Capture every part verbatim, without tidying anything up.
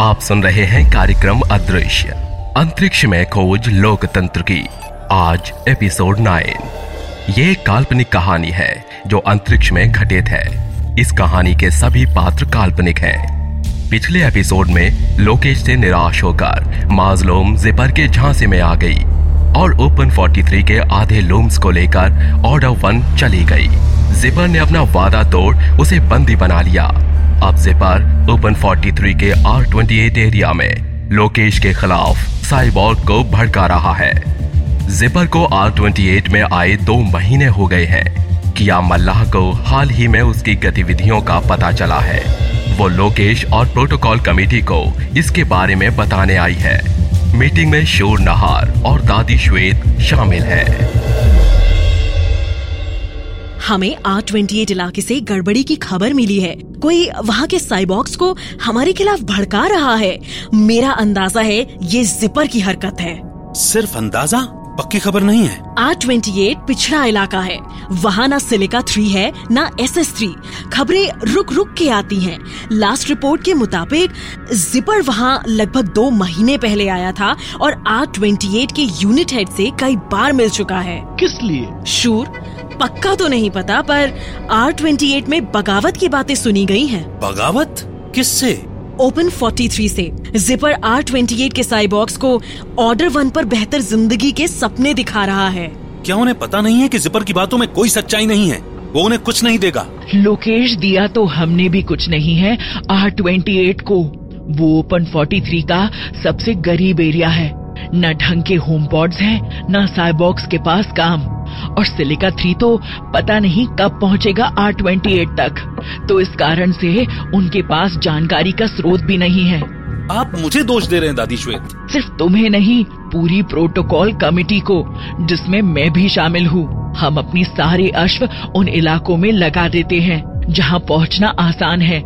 आप सुन रहे हैं कार्यक्रम अदृश्य, अंतरिक्ष में खोज लोकतंत्र की। आज एपिसोड नाइन। ये काल्पनिक कहानी है जो अंतरिक्ष में घटित है। इस कहानी के सभी पात्र काल्पनिक हैं। पिछले एपिसोड में लोकेश से निराश होकर माजलूम जिपर के झांसे में आ गई और ओपन तैंतालीस के आधे लूम्स को लेकर ऑर्डर वन चली गई। जिपर ने अपना वादा तोड़ उसे बंदी बना लिया। अब जिपर ओपन तैंतालीस के आर अट्ठाईस एरिया में लोकेश के खिलाफ साइबॉर्ग को भड़का रहा है। जिपर को आर अट्ठाईस में आए दो महीने हो गए हैं। क्यामल्लाह को हाल ही में उसकी गतिविधियों का पता चला है। वो लोकेश और प्रोटोकॉल कमेटी को इसके बारे में बताने आई है। मीटिंग में शोर नहार और दादी श्वेत शामिल है। हमें आर अट्ठाईस इलाके से गड़बड़ी की खबर मिली है। कोई वहाँ के साइबॉक्स को हमारे खिलाफ भड़का रहा है। मेरा अंदाजा है ये जिपर की हरकत है। सिर्फ अंदाजा, पक्की खबर नहीं है। आर अट्ठाईस पिछड़ा इलाका है। वहाँ ना सिलिका थ्री है ना एस एस थ्री। खबरें रुक रुक के आती हैं। लास्ट रिपोर्ट के मुताबिक जिपर वहाँ लगभग दो महीने पहले आया था और आर अट्ठाईस के यूनिट हेड से कई बार मिल चुका है। किस लिए? शूर पक्का तो नहीं पता, पर आर अट्ठाईस में बगावत की बातें सुनी गई हैं। बगावत? किससे? ओपन तैंतालीस से। जिपर आर अट्ठाईस के साइबॉक्स को ऑर्डर वन पर बेहतर जिंदगी के सपने दिखा रहा है। क्या उन्हें पता नहीं है कि जिपर की बातों में कोई सच्चाई नहीं है? वो उन्हें कुछ नहीं देगा। लोकेश दिया तो हमने भी कुछ नहीं है आर अट्ठाईस को। वो ओपन तैंतालीस का सबसे गरीब एरिया है। न ढंग के होम पॉड्स हैं, न साइबॉक्स के पास काम, और सिलिका थ्री तो पता नहीं कब पहुंचेगा आर अट्ठाईस तक। तो इस कारण से उनके पास जानकारी का स्रोत भी नहीं है। आप मुझे दोष दे रहे हैं दादी श्वेत? सिर्फ तुम्हें नहीं, पूरी प्रोटोकॉल कमेटी को, जिसमें मैं भी शामिल हूँ। हम अपनी सारी अश्व उन इलाकों में लगा देते हैं जहाँ पहुँचना आसान है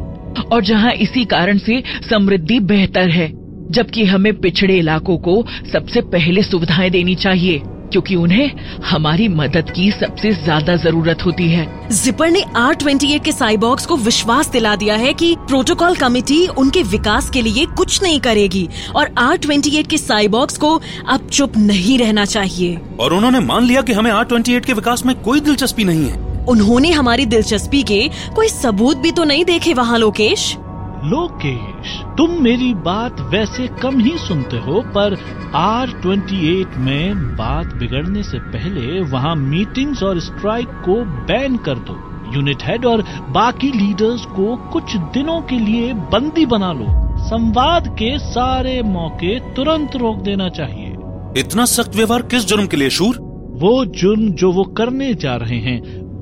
और जहाँ इसी कारण से समृद्धि बेहतर है, जबकि हमें पिछड़े इलाकों को सबसे पहले सुविधाएं देनी चाहिए क्योंकि उन्हें हमारी मदद की सबसे ज्यादा जरूरत होती है। जिपर ने आर अट्ठाईस के साइबॉक्स को विश्वास दिला दिया है कि प्रोटोकॉल कमेटी उनके विकास के लिए कुछ नहीं करेगी और आर अट्ठाईस के साइबॉक्स को अब चुप नहीं रहना चाहिए। और उन्होंने मान लिया कि हमें आर अट्ठाईस के विकास में कोई दिलचस्पी नहीं है। उन्होंने हमारी दिलचस्पी के कोई सबूत भी तो नहीं देखे वहाँ। लोकेश लोकेश तुम मेरी बात वैसे कम ही सुनते हो, पर आर अट्ठाईस में बात बिगड़ने से पहले वहाँ मीटिंग्स और स्ट्राइक को बैन कर दो। यूनिट हेड और बाकी लीडर्स को कुछ दिनों के लिए बंदी बना लो। संवाद के सारे मौके तुरंत रोक देना चाहिए। इतना सख्त व्यवहार किस जुर्म के लिए शूर? वो जुर्म जो वो करने जा रहे हैं,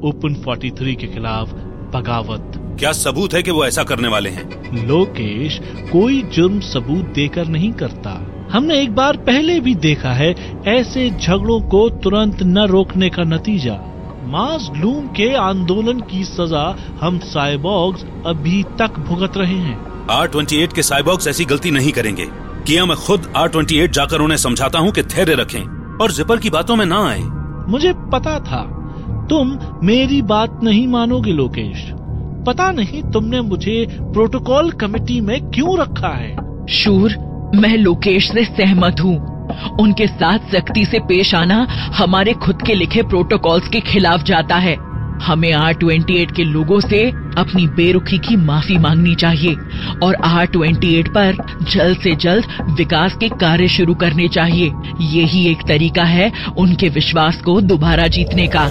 ओपन तैंतालीस के खिलाफ बगावत। क्या सबूत है कि वो ऐसा करने वाले हैं? लोकेश कोई जुर्म सबूत देकर नहीं करता। हमने एक बार पहले भी देखा है ऐसे झगड़ों को तुरंत न रोकने का नतीजा। माजलूम के आंदोलन की सजा हम साइबॉर्ग्स अभी तक भुगत रहे हैं। आर अट्ठाईस के साइबॉर्ग्स ऐसी गलती नहीं करेंगे। किया मैं खुद आर अट्ठाईस जाकर उन्हें समझाता हूँ कि धैर्य रखें और जिपर की बातों में न आए। मुझे पता था तुम मेरी बात नहीं मानोगे लोकेश। पता नहीं तुमने मुझे प्रोटोकॉल कमेटी में क्यों रखा है। शूर मैं लोकेश से सहमत हूँ। उनके साथ सख्ती से पेश आना हमारे खुद के लिखे प्रोटोकॉल्स के खिलाफ जाता है। हमें आर अट्ठाईस के लोगों से अपनी बेरुखी की माफी मांगनी चाहिए और आर अट्ठाईस पर जल्द से जल्द विकास के कार्य शुरू करने चाहिए। यही एक तरीका है उनके विश्वास को दोबारा जीतने का।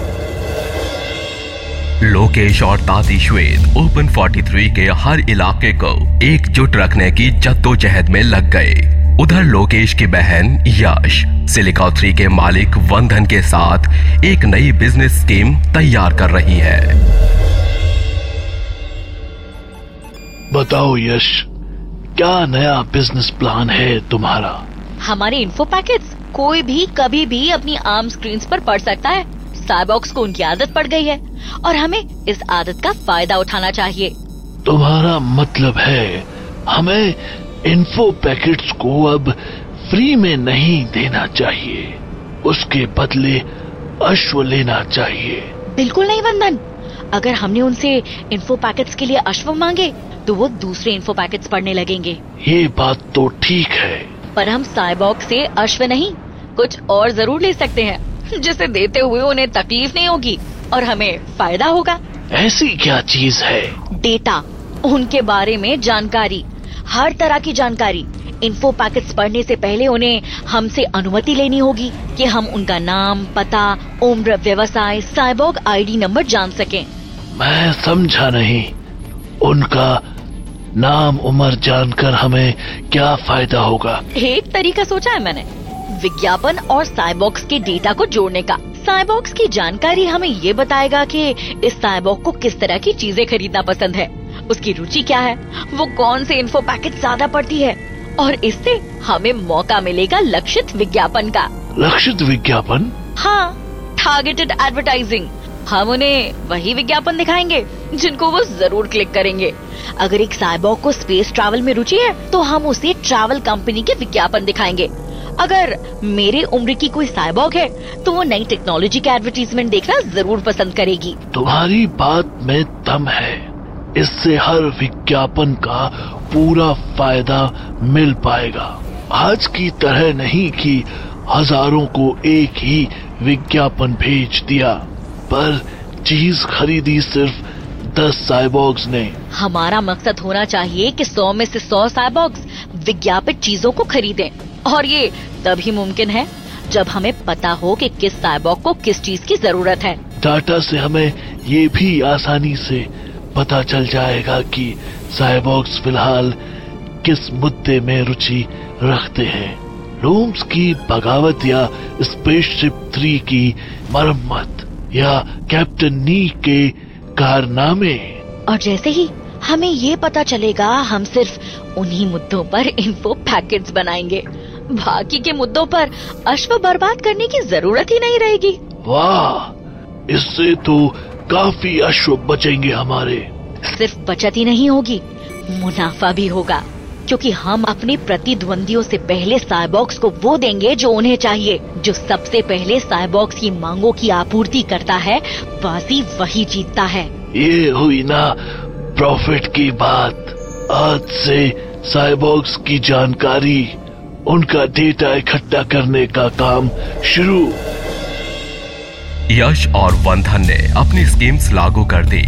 लोकेश और दादी श्वेत ओपन तैंतालीस के हर इलाके को एकजुट रखने की जद्दोजहद में लग गए। उधर लोकेश की बहन यश सिलिका थ्री के मालिक वंदन के साथ एक नई बिजनेस स्कीम तैयार कर रही है। बताओ यश, क्या नया बिजनेस प्लान है तुम्हारा? हमारे इन्फो पैकेट्स कोई भी कभी भी अपनी आर्म स्क्रीन्स पर पढ़ सकता है। साइबॉक्स को उनकी आदत पड़ गई है और हमें इस आदत का फायदा उठाना चाहिए। तुम्हारा मतलब है हमें इन्फो पैकेट्स को अब फ्री में नहीं देना चाहिए, उसके बदले अश्व लेना चाहिए? बिल्कुल नहीं बंधन। अगर हमने उनसे इन्फो पैकेट्स के लिए अश्व मांगे तो वो दूसरे इन्फो पैकेट्स पढ़ने लगेंगे। ये बात तो ठीक है, पर हम साइबॉक्स से अश्व नहीं कुछ और जरूर ले सकते हैं जिसे देते हुए उन्हें तकलीफ नहीं होगी और हमें फायदा होगा। ऐसी क्या चीज है? डेटा, उनके बारे में जानकारी, हर तरह की जानकारी। इन्फो पैकेट्स पढ़ने से पहले उन्हें हमसे अनुमति लेनी होगी कि हम उनका नाम, पता, उम्र, व्यवसाय, साइबॉर्ग आईडी नंबर जान सकें। मैं समझा नहीं, उनका नाम उम्र जानकर हमें क्या फायदा होगा? एक तरीका सोचा है मैंने, विज्ञापन और साइबॉक्स के डेटा को जोड़ने का। साइबॉक्स की जानकारी हमें ये बताएगा कि इस साइबॉर्ग को किस तरह की चीजें खरीदना पसंद है, उसकी रुचि क्या है, वो कौन से इन्फो पैकेट ज्यादा पढ़ती है, और इससे हमें मौका मिलेगा लक्षित विज्ञापन का। लक्षित विज्ञापन? हाँ, टारगेटेड एडवर्टाइजिंग। हम उन्हें वही विज्ञापन दिखाएंगे जिनको वो जरूर क्लिक करेंगे। अगर एक साइबॉर्ग को स्पेस ट्रैवल में रुचि है तो हम उसे ट्रैवल कंपनी के विज्ञापन दिखाएंगे। अगर मेरे उम्र की कोई साइबॉर्ग है तो वो नई टेक्नोलॉजी के एडवर्टीजमेंट देखना जरूर पसंद करेगी। तुम्हारी बात में दम है, इससे हर विज्ञापन का पूरा फायदा मिल पाएगा। आज की तरह नहीं कि हजारों को एक ही विज्ञापन भेज दिया, पर चीज खरीदी सिर्फ दस साइबॉर्ग्स ने। हमारा मकसद होना चाहिए कि सौ में से सौ साइबॉर्ग्स विज्ञापित चीजों को खरीदें, और ये तभी मुमकिन है जब हमें पता हो कि किस साइबॉर्ग को किस चीज की जरूरत है। डाटा से हमें ये भी आसानी से पता चल जाएगा कि साइबॉक्स फिलहाल किस मुद्दे में रुचि रखते हैं। लूम्स की बगावत या स्पेसशिप थ्री की मरम्मत या कैप्टन नी के कारनामे। और जैसे ही हमें ये पता चलेगा हम सिर्फ उन्हीं मुद्दों पर इन्फो पैकेट्स बनाएंगे, बाकी के मुद्दों पर अश्व बर्बाद करने की जरूरत ही नहीं रहेगी। वाह, इससे तो काफी अश्व बचेंगे हमारे। सिर्फ बचत ही नहीं होगी, मुनाफा भी होगा, क्योंकि हम अपने प्रतिद्वंदियों से पहले साइबॉक्स को वो देंगे जो उन्हें चाहिए। जो सबसे पहले साइबॉक्स की मांगों की आपूर्ति करता है बाजी वही जीतता है। ये हुई ना प्रॉफिट की बात। आज से साइबॉक्स की जानकारी, उनका डेटा इकट्ठा करने का काम शुरू। यश और वंधन ने अपनी स्कीम्स लागू कर दी।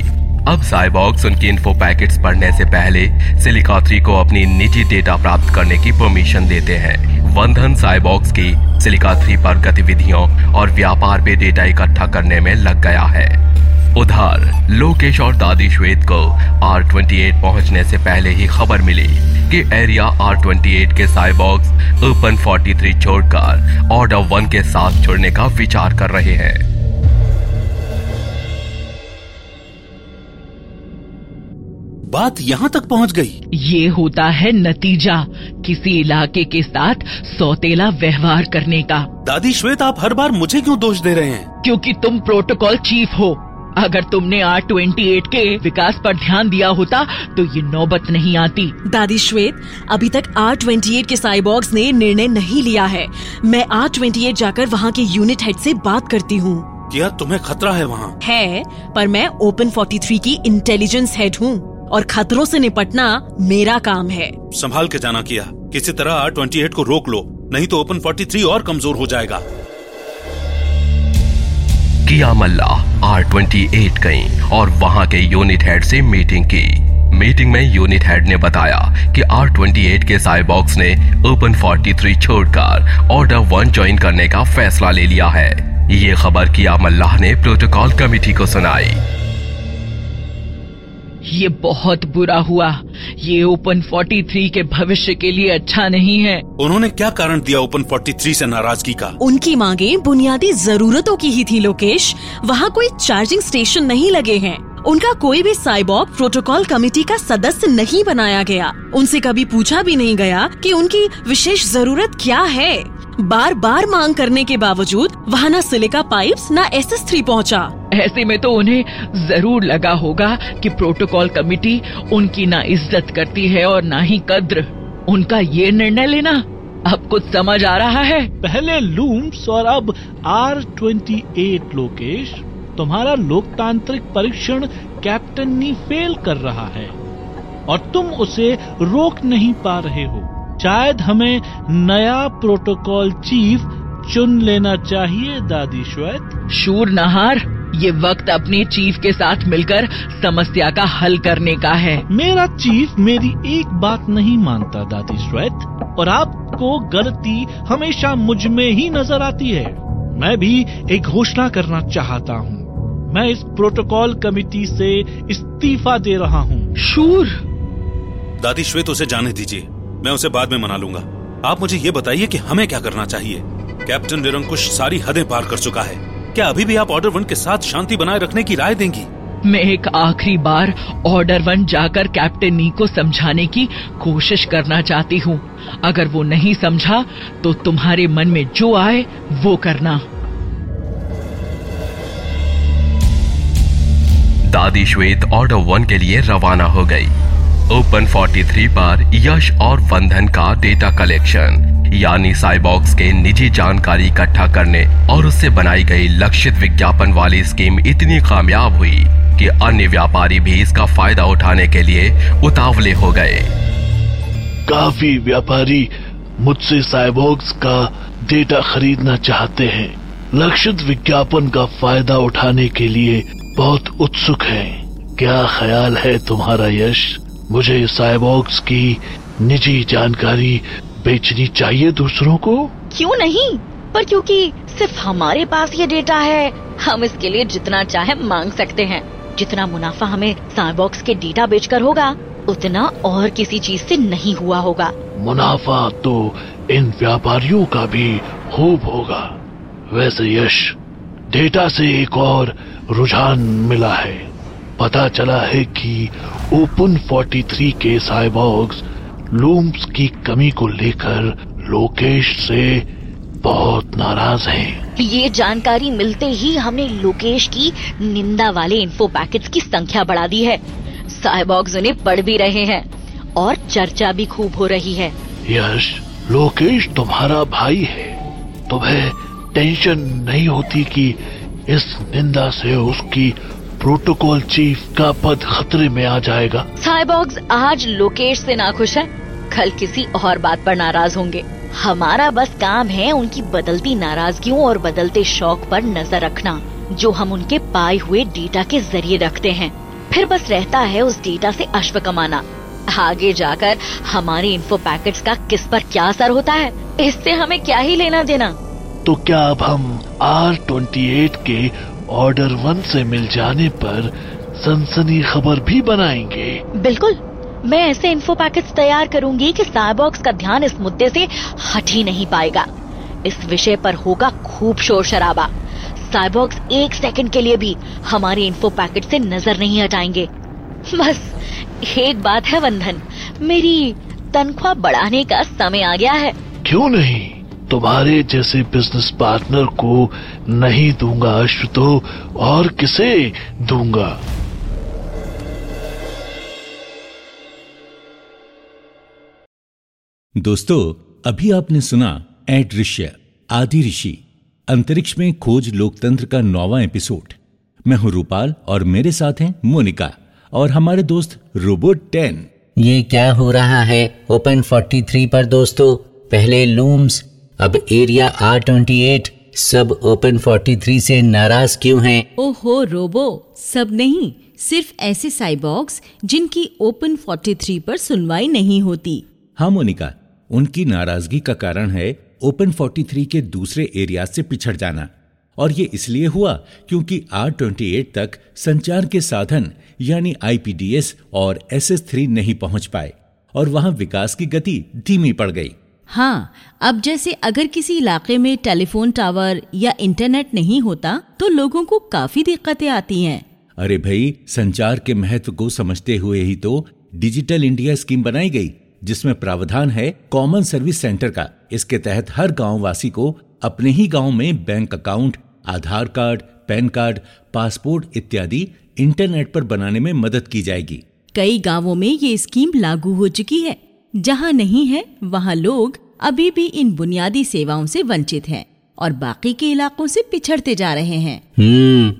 अब साइबॉक्स उनकी इन्फो पैकेट्स पढ़ने से पहले सिलिका थ्री को अपनी निजी डेटा प्राप्त करने की परमिशन देते हैं। वंधन साइबॉक्स की सिलिका थ्री पर गतिविधियों और व्यापार पे डेटा इकट्ठा करने में लग गया है। उधर लोकेश और दादी श्वेत को आर अट्ठाईस पहुंचने से पहले ही खबर मिली कि एरिया आर अट्ठाईस के साइबॉक्स ओपन तैंतालीस छोड़कर ऑर्डर वन के साथ जुड़ने का विचार कर रहे हैं। बात यहाँ तक पहुँच गई। ये होता है नतीजा किसी इलाके के साथ सौतेला व्यवहार करने का। दादी श्वेत, आप हर बार मुझे क्यों दोष दे रहे हैं? क्योंकि तुम प्रोटोकॉल चीफ हो। अगर तुमने आर अट्ठाईस के विकास पर ध्यान दिया होता तो ये नौबत नहीं आती। दादी श्वेत, अभी तक आर अट्ठाईस के साइबॉर्ग्स ने निर्णय नहीं लिया है। मैं आर अट्ठाईस जाकर वहाँ के यूनिट हेड से बात करती हूँ। क्या तुम्हें खतरा है वहाँ? है, पर मैं ओपन तैंतालीस की इंटेलिजेंस हेड हूँ और खतरों से निपटना मेरा काम है। संभाल के जाना किया, किसी तरह आर अट्ठाईस को रोक लो, नहीं तो ओपन तैंतालीस और कमजोर हो जाएगा। क्यामल्लाह आर अट्ठाईस गई और वहाँ के यूनिट हेड से मीटिंग की। मीटिंग में यूनिट हेड ने बताया कि आर अट्ठाईस के साइबॉक्स ने ओपन तैंतालीस छोड़कर ऑर्डर वन ज्वाइन करने का फैसला ले लिया है। ये खबर क्यामल्लाह ने प्रोटोकॉल कमेटी को सुनाई। ये बहुत बुरा हुआ, ये ओपन तैंतालीस के भविष्य के लिए अच्छा नहीं है। उन्होंने क्या कारण दिया ओपन तैंतालीस से नाराजगी का? उनकी मांगे बुनियादी जरूरतों की ही थी लोकेश। वहाँ कोई चार्जिंग स्टेशन नहीं लगे हैं। उनका कोई भी साइबॉर्ग प्रोटोकॉल कमेटी का सदस्य नहीं बनाया गया। उनसे कभी पूछा भी नहीं गया कि उनकी विशेष जरूरत क्या है। बार बार मांग करने के बावजूद वहाँ न सिलिका पाइप्स न एस एस थ्री पहुँचा। ऐसे में तो उन्हें जरूर लगा होगा कि प्रोटोकॉल कमेटी उनकी ना इज्जत करती है और ना ही कद्र। उनका ये निर्णय लेना अब कुछ समझ आ रहा है। पहले लूम्स और अब आर अट्ठाईस। लोकेश, तुम्हारा लोकतांत्रिक परीक्षण कैप्टन नी फेल कर रहा है और तुम उसे रोक नहीं पा रहे हो। शायद हमें नया प्रोटोकॉल चीफ चुन लेना चाहिए दादी श्वेत। शूर नहार, ये वक्त अपने चीफ के साथ मिलकर समस्या का हल करने का है। मेरा चीफ मेरी एक बात नहीं मानता दादी श्वेत, और आपको गलती हमेशा मुझ में ही नजर आती है। मैं भी एक घोषणा करना चाहता हूँ, मैं इस प्रोटोकॉल कमिटी से इस्तीफा दे रहा हूँ। शूर! दादी श्वेत उसे जाने दीजिए, मैं उसे बाद में मना लूंगा। आप मुझे ये बताइए कि हमें क्या करना चाहिए। कैप्टन निरंकुश सारी हदें पार कर चुका है। क्या अभी भी आप ऑर्डर वन के साथ शांति बनाए रखने की राय देंगी? मैं एक आखिरी बार ऑर्डर वन जाकर कैप्टन नी को समझाने की कोशिश करना चाहती हूँ। अगर वो नहीं समझा तो तुम्हारे मन में जो आए वो करना। दादी श्वेत ऑर्डर वन के लिए रवाना हो गई। ओपन तैंतालीस पर यश और वंदन का डेटा कलेक्शन यानी साइबॉक्स के निजी जानकारी इकट्ठा करने और उससे बनाई गई लक्षित विज्ञापन वाली स्कीम इतनी कामयाब हुई कि अन्य व्यापारी भी इसका फायदा उठाने के लिए उतावले हो गए। काफी व्यापारी मुझसे साइबॉक्स का डेटा खरीदना चाहते हैं, लक्षित विज्ञापन का फायदा उठाने के लिए बहुत उत्सुक हैं। क्या ख्याल है तुम्हारा यश? मुझे साइबॉक्स की निजी जानकारी बेचनी चाहिए दूसरों को? क्यों नहीं, पर क्योंकि सिर्फ हमारे पास ये डेटा है, हम इसके लिए जितना चाहे मांग सकते हैं। जितना मुनाफा हमें साइबॉक्स के डेटा बेचकर होगा उतना और किसी चीज से नहीं हुआ होगा। मुनाफा तो इन व्यापारियों का भी खूब होगा। वैसे यश, डेटा से एक और रुझान मिला है। पता चला है कि ओपन तैंतालीस के साइबॉक्स लूम्स की कमी को लेकर लोकेश से बहुत नाराज हैं। ये जानकारी मिलते ही हमने लोकेश की निंदा वाले इन्फो पैकेट्स की संख्या बढ़ा दी है। साइबॉग्स उन्हें पढ़ भी रहे हैं और चर्चा भी खूब हो रही है। यश, लोकेश तुम्हारा भाई है, तुम्हें टेंशन नहीं होती कि इस निंदा से उसकी प्रोटोकॉल चीफ का पद खतरे में आ जाएगा? साइबॉग्स आज लोकेश से नाखुश हैं, कल किसी और बात पर नाराज होंगे। हमारा बस काम है उनकी बदलती नाराजगियों और बदलते शौक पर नजर रखना, जो हम उनके पाए हुए डेटा के जरिए रखते हैं। फिर बस रहता है उस डेटा से अश्व कमाना। आगे जाकर हमारे इन्फो पैकेट्स का किस पर क्या असर होता है, इससे हमें क्या ही लेना देना। तो क्या अब हम आर अट्ठाईस के ऑर्डर वन से मिल जाने पर सनसनी खबर भी बनाएंगे? बिल्कुल, मैं ऐसे इन्फो पैकेट्स तैयार करूंगी कि साइबॉक्स का ध्यान इस मुद्दे से हट ही नहीं पाएगा। इस विषय पर होगा खूब शोर शराबा। साइबॉक्स एक सेकंड के लिए भी हमारे इन्फो पैकेट से नजर नहीं हटाएंगे। बस एक बात है वंदन, मेरी तनख्वाह बढ़ाने का समय आ गया है। क्यों नहीं, तुम्हारे जैसे बिजनेस पार्टनर को नहीं दूंगा अश्व तो और किसे दूंगा। दोस्तों, अभी आपने सुना एडृश्य आदिऋषि अंतरिक्ष में खोज लोकतंत्र का नौवां एपिसोड। मैं हूं रूपाल और मेरे साथ हैं मोनिका और हमारे दोस्त रोबोट टेन। ये क्या हो रहा है ओपन तैंतालीस पर दोस्तों? पहले लूम्स, अब एरिया आर अट्ठाईस, सब ओपन तैंतालीस से नाराज क्यों हैं? ओहो रोबो, सब नहीं, सिर्फ ऐसे साइबॉक्स जिनकी ओपन तैंतालीस पर सुनवाई नहीं होती। हाँ मोनिका, उनकी नाराजगी का कारण है ओपन तैंतालीस के दूसरे एरिया से पिछड़ जाना, और ये इसलिए हुआ क्योंकि आर अट्ठाईस तक संचार के साधन यानी आईपीडीएस और एसएस थ्री नहीं पहुंच पाए और वहां विकास की गति धीमी पड़ गई। हाँ, अब जैसे अगर किसी इलाके में टेलीफोन टावर या इंटरनेट नहीं होता तो लोगों को काफी दिक्कतें आती हैं। अरे भाई, संचार के महत्व को समझते हुए ही तो डिजिटल इंडिया स्कीम बनाई गई, जिसमें प्रावधान है कॉमन सर्विस सेंटर का। इसके तहत हर गाँव वासी को अपने ही गाँव में bank account, Aadhaar card, PAN card, passport इत्यादि इंटरनेट पर बनाने में मदद की जाएगी। कई गाँवों में ये स्कीम लागू हो चुकी है। जहाँ नहीं है वहाँ लोग अभी भी इन बुनियादी सेवाओं से वंचित हैं और बाकी के इलाकों से पिछड़ते जा रहे हैं। हम्म,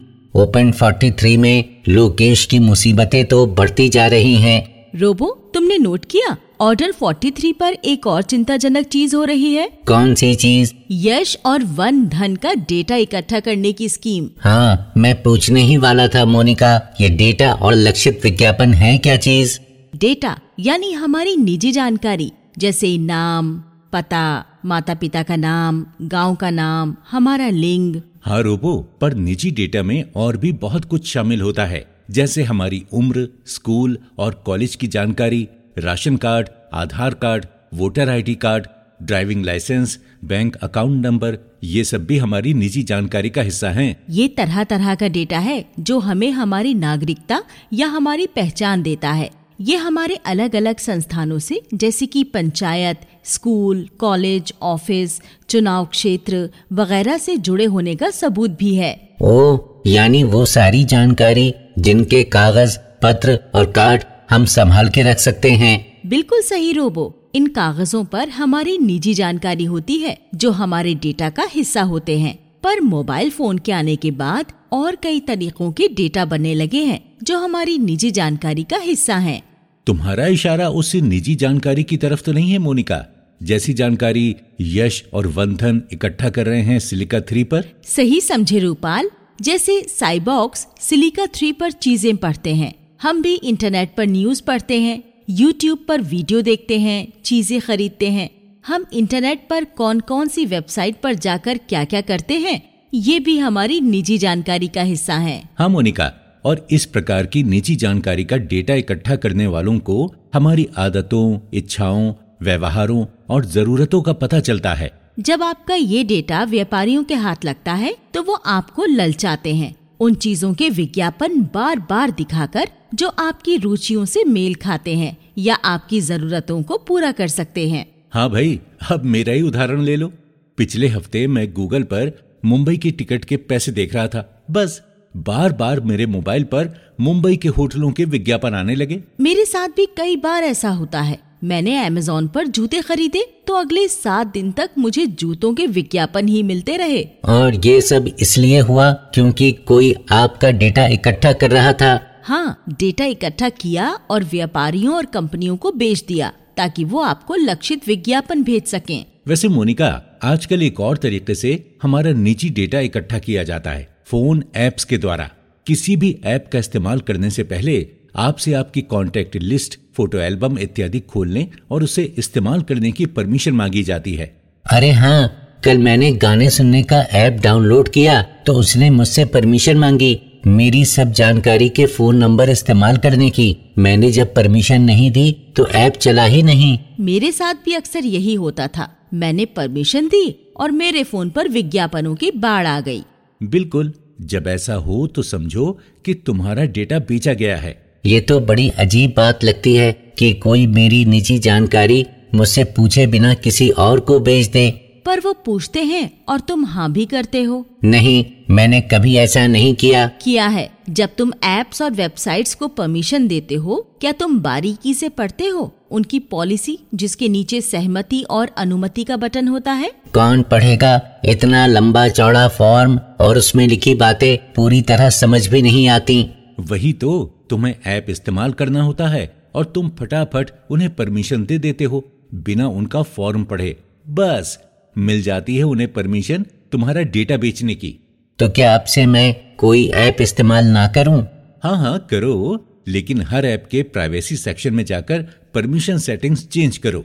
ओपन तैंतालीस में लोकेश की मुसीबतें तो बढ़ती जा रही हैं। रोबो, तुमने नोट किया ऑर्डर तैंतालीस पर एक और चिंताजनक चीज हो रही है। कौन सी चीज? यश और वनधन का डेटा इकट्ठा करने की स्कीम। हाँ, मैं पूछने ही वाला था मोनिका, ये डेटा और लक्षित विज्ञापन है क्या चीज? डेटा यानी हमारी निजी जानकारी, जैसे नाम, पता, माता पिता का नाम, गांव का नाम, हमारा लिंग। हाँ रोबो, पर निजी डेटा में और भी बहुत कुछ शामिल होता है, जैसे हमारी उम्र, स्कूल और कॉलेज की जानकारी, ration card, Aadhaar card, voter ID card, driving licence, bank account number, ये सब भी हमारी निजी जानकारी का हिस्सा हैं। ये तरह तरह का डेटा है जो हमें हमारी नागरिकता या हमारी पहचान देता है। ये हमारे अलग अलग संस्थानों से, जैसे कि पंचायत, स्कूल, कॉलेज, ऑफिस, चुनाव क्षेत्र वगैरह से जुड़े होने का सबूत भी है। ओ, यानी वो सारी जानकारी जिनके कागज, पत्र और कार्ड हम संभाल के रख सकते हैं। बिल्कुल सही रोबो, इन कागजों पर हमारी निजी जानकारी होती है जो हमारे डेटा का हिस्सा होते हैं। पर मोबाइल फोन के आने के बाद और कई तरीकों के डेटा बनने लगे हैं जो हमारी निजी जानकारी का हिस्सा हैं। तुम्हारा इशारा उस निजी जानकारी की तरफ तो नहीं है मोनिका, जैसी जानकारी यश और वंधन इकट्ठा कर रहे हैं सिलिका थ्री पर? सही समझे रूपाल, जैसे साइबॉक्स सिलिका थ्री पर चीजें पढ़ते हैं, हम भी इंटरनेट पर न्यूज़ पढ़ते हैं, यूट्यूब पर वीडियो देखते हैं, चीजें खरीदते हैं। हम इंटरनेट पर कौन कौन सी वेबसाइट पर जाकर क्या क्या करते हैं, ये भी हमारी निजी जानकारी का हिस्सा है। हाँ मोनिका, और इस प्रकार की निजी जानकारी का डेटा इकट्ठा करने वालों को हमारी आदतों, इच्छाओं, व्यवहारों और जरूरतों का पता चलता है। जब आपका ये डेटा व्यापारियों के हाथ लगता है तो वो आपको ललचाते हैं उन चीजों के विज्ञापन बार बार दिखाकर जो आपकी रुचियों से मेल खाते हैं या आपकी जरूरतों को पूरा कर सकते हैं। हाँ भाई, अब मेरा ही उदाहरण ले लो। पिछले हफ्ते मैं गूगल पर मुंबई की टिकट के पैसे देख रहा था, बस बार बार मेरे मोबाइल पर मुंबई के होटलों के विज्ञापन आने लगे। मेरे साथ भी कई बार ऐसा होता है। मैंने अमेजोन पर जूते खरीदे तो अगले सात दिन तक मुझे जूतों के विज्ञापन ही मिलते रहे। और ये सब इसलिए हुआ क्योंकि कोई आपका डेटा इकट्ठा कर रहा था। हाँ, डेटा इकट्ठा किया और व्यापारियों और कंपनियों को बेच दिया ताकि वो आपको लक्षित विज्ञापन भेज सकें। वैसे मोनिका, आजकल एक और तरीके से हमारा निजी डेटा इकट्ठा किया जाता है, फोन ऐप्स के द्वारा। किसी भी ऐप का इस्तेमाल करने से पहले आपसे आपकी कॉन्टेक्ट लिस्ट, फोटो एल्बम इत्यादि खोलने और उसे इस्तेमाल करने की परमिशन मांगी जाती है। अरे हाँ, कल मैंने गाने सुनने का ऐप डाउनलोड किया तो उसने मुझसे परमिशन मांगी मेरी सब जानकारी के फोन नंबर इस्तेमाल करने की। मैंने जब परमिशन नहीं दी तो ऐप चला ही नहीं। मेरे साथ भी अक्सर यही होता था, मैंने परमिशन दी और मेरे फोन पर विज्ञापनों की बाढ़ आ गई। बिल्कुल, जब ऐसा हो तो समझो कि तुम्हारा डेटा बेचा गया है। ये तो बड़ी अजीब बात लगती है कि कोई मेरी निजी जानकारी मुझसे पूछे बिना किसी और को बेच दे। पर वो पूछते हैं और तुम हाँ भी करते हो। नहीं, मैंने कभी ऐसा नहीं किया। किया है। जब तुम एप्स और वेबसाइट्स को परमिशन देते हो, क्या तुम बारीकी से पढ़ते हो उनकी पॉलिसी, जिसके नीचे सहमति और अनुमति का बटन होता है? कौन पढ़ेगा इतना लंबा चौड़ा फॉर्म, और उसमें लिखी बातें पूरी तरह समझ भी नहीं आती। वही तो, तुम्हें ऐप इस्तेमाल करना होता है और तुम फटाफट उन्हें परमिशन दे देते हो बिना उनका फॉर्म पढ़े। बस मिल जाती है उन्हें परमिशन तुम्हारा डेटा बेचने की। तो क्या आपसे मैं कोई ऐप इस्तेमाल ना करूं? हाँ हाँ करो, लेकिन हर ऐप के प्राइवेसी सेक्शन में जाकर परमिशन सेटिंग्स चेंज करो।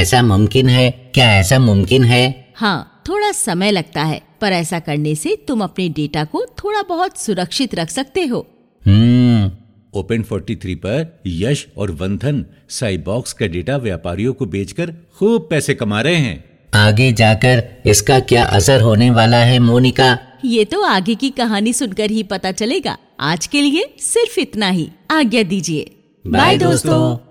ऐसा मुमकिन है? क्या ऐसा मुमकिन है? हाँ, थोड़ा समय लगता है, पर ऐसा करने से तुम अपने डेटा को थोड़ा बहुत सुरक्षित रख सकते हो। हम्म। ओपन तैंतालीस पर यश और वंधन साइबॉक्स का डेटा व्यापारियों को बेचकर खूब पैसे कमा रहे हैं। आगे जाकर इसका क्या असर होने वाला है मोनिका? ये तो आगे की कहानी सुनकर ही पता चलेगा। आज के लिए सिर्फ इतना ही। आज्ञा दीजिए। बाय दोस्तों।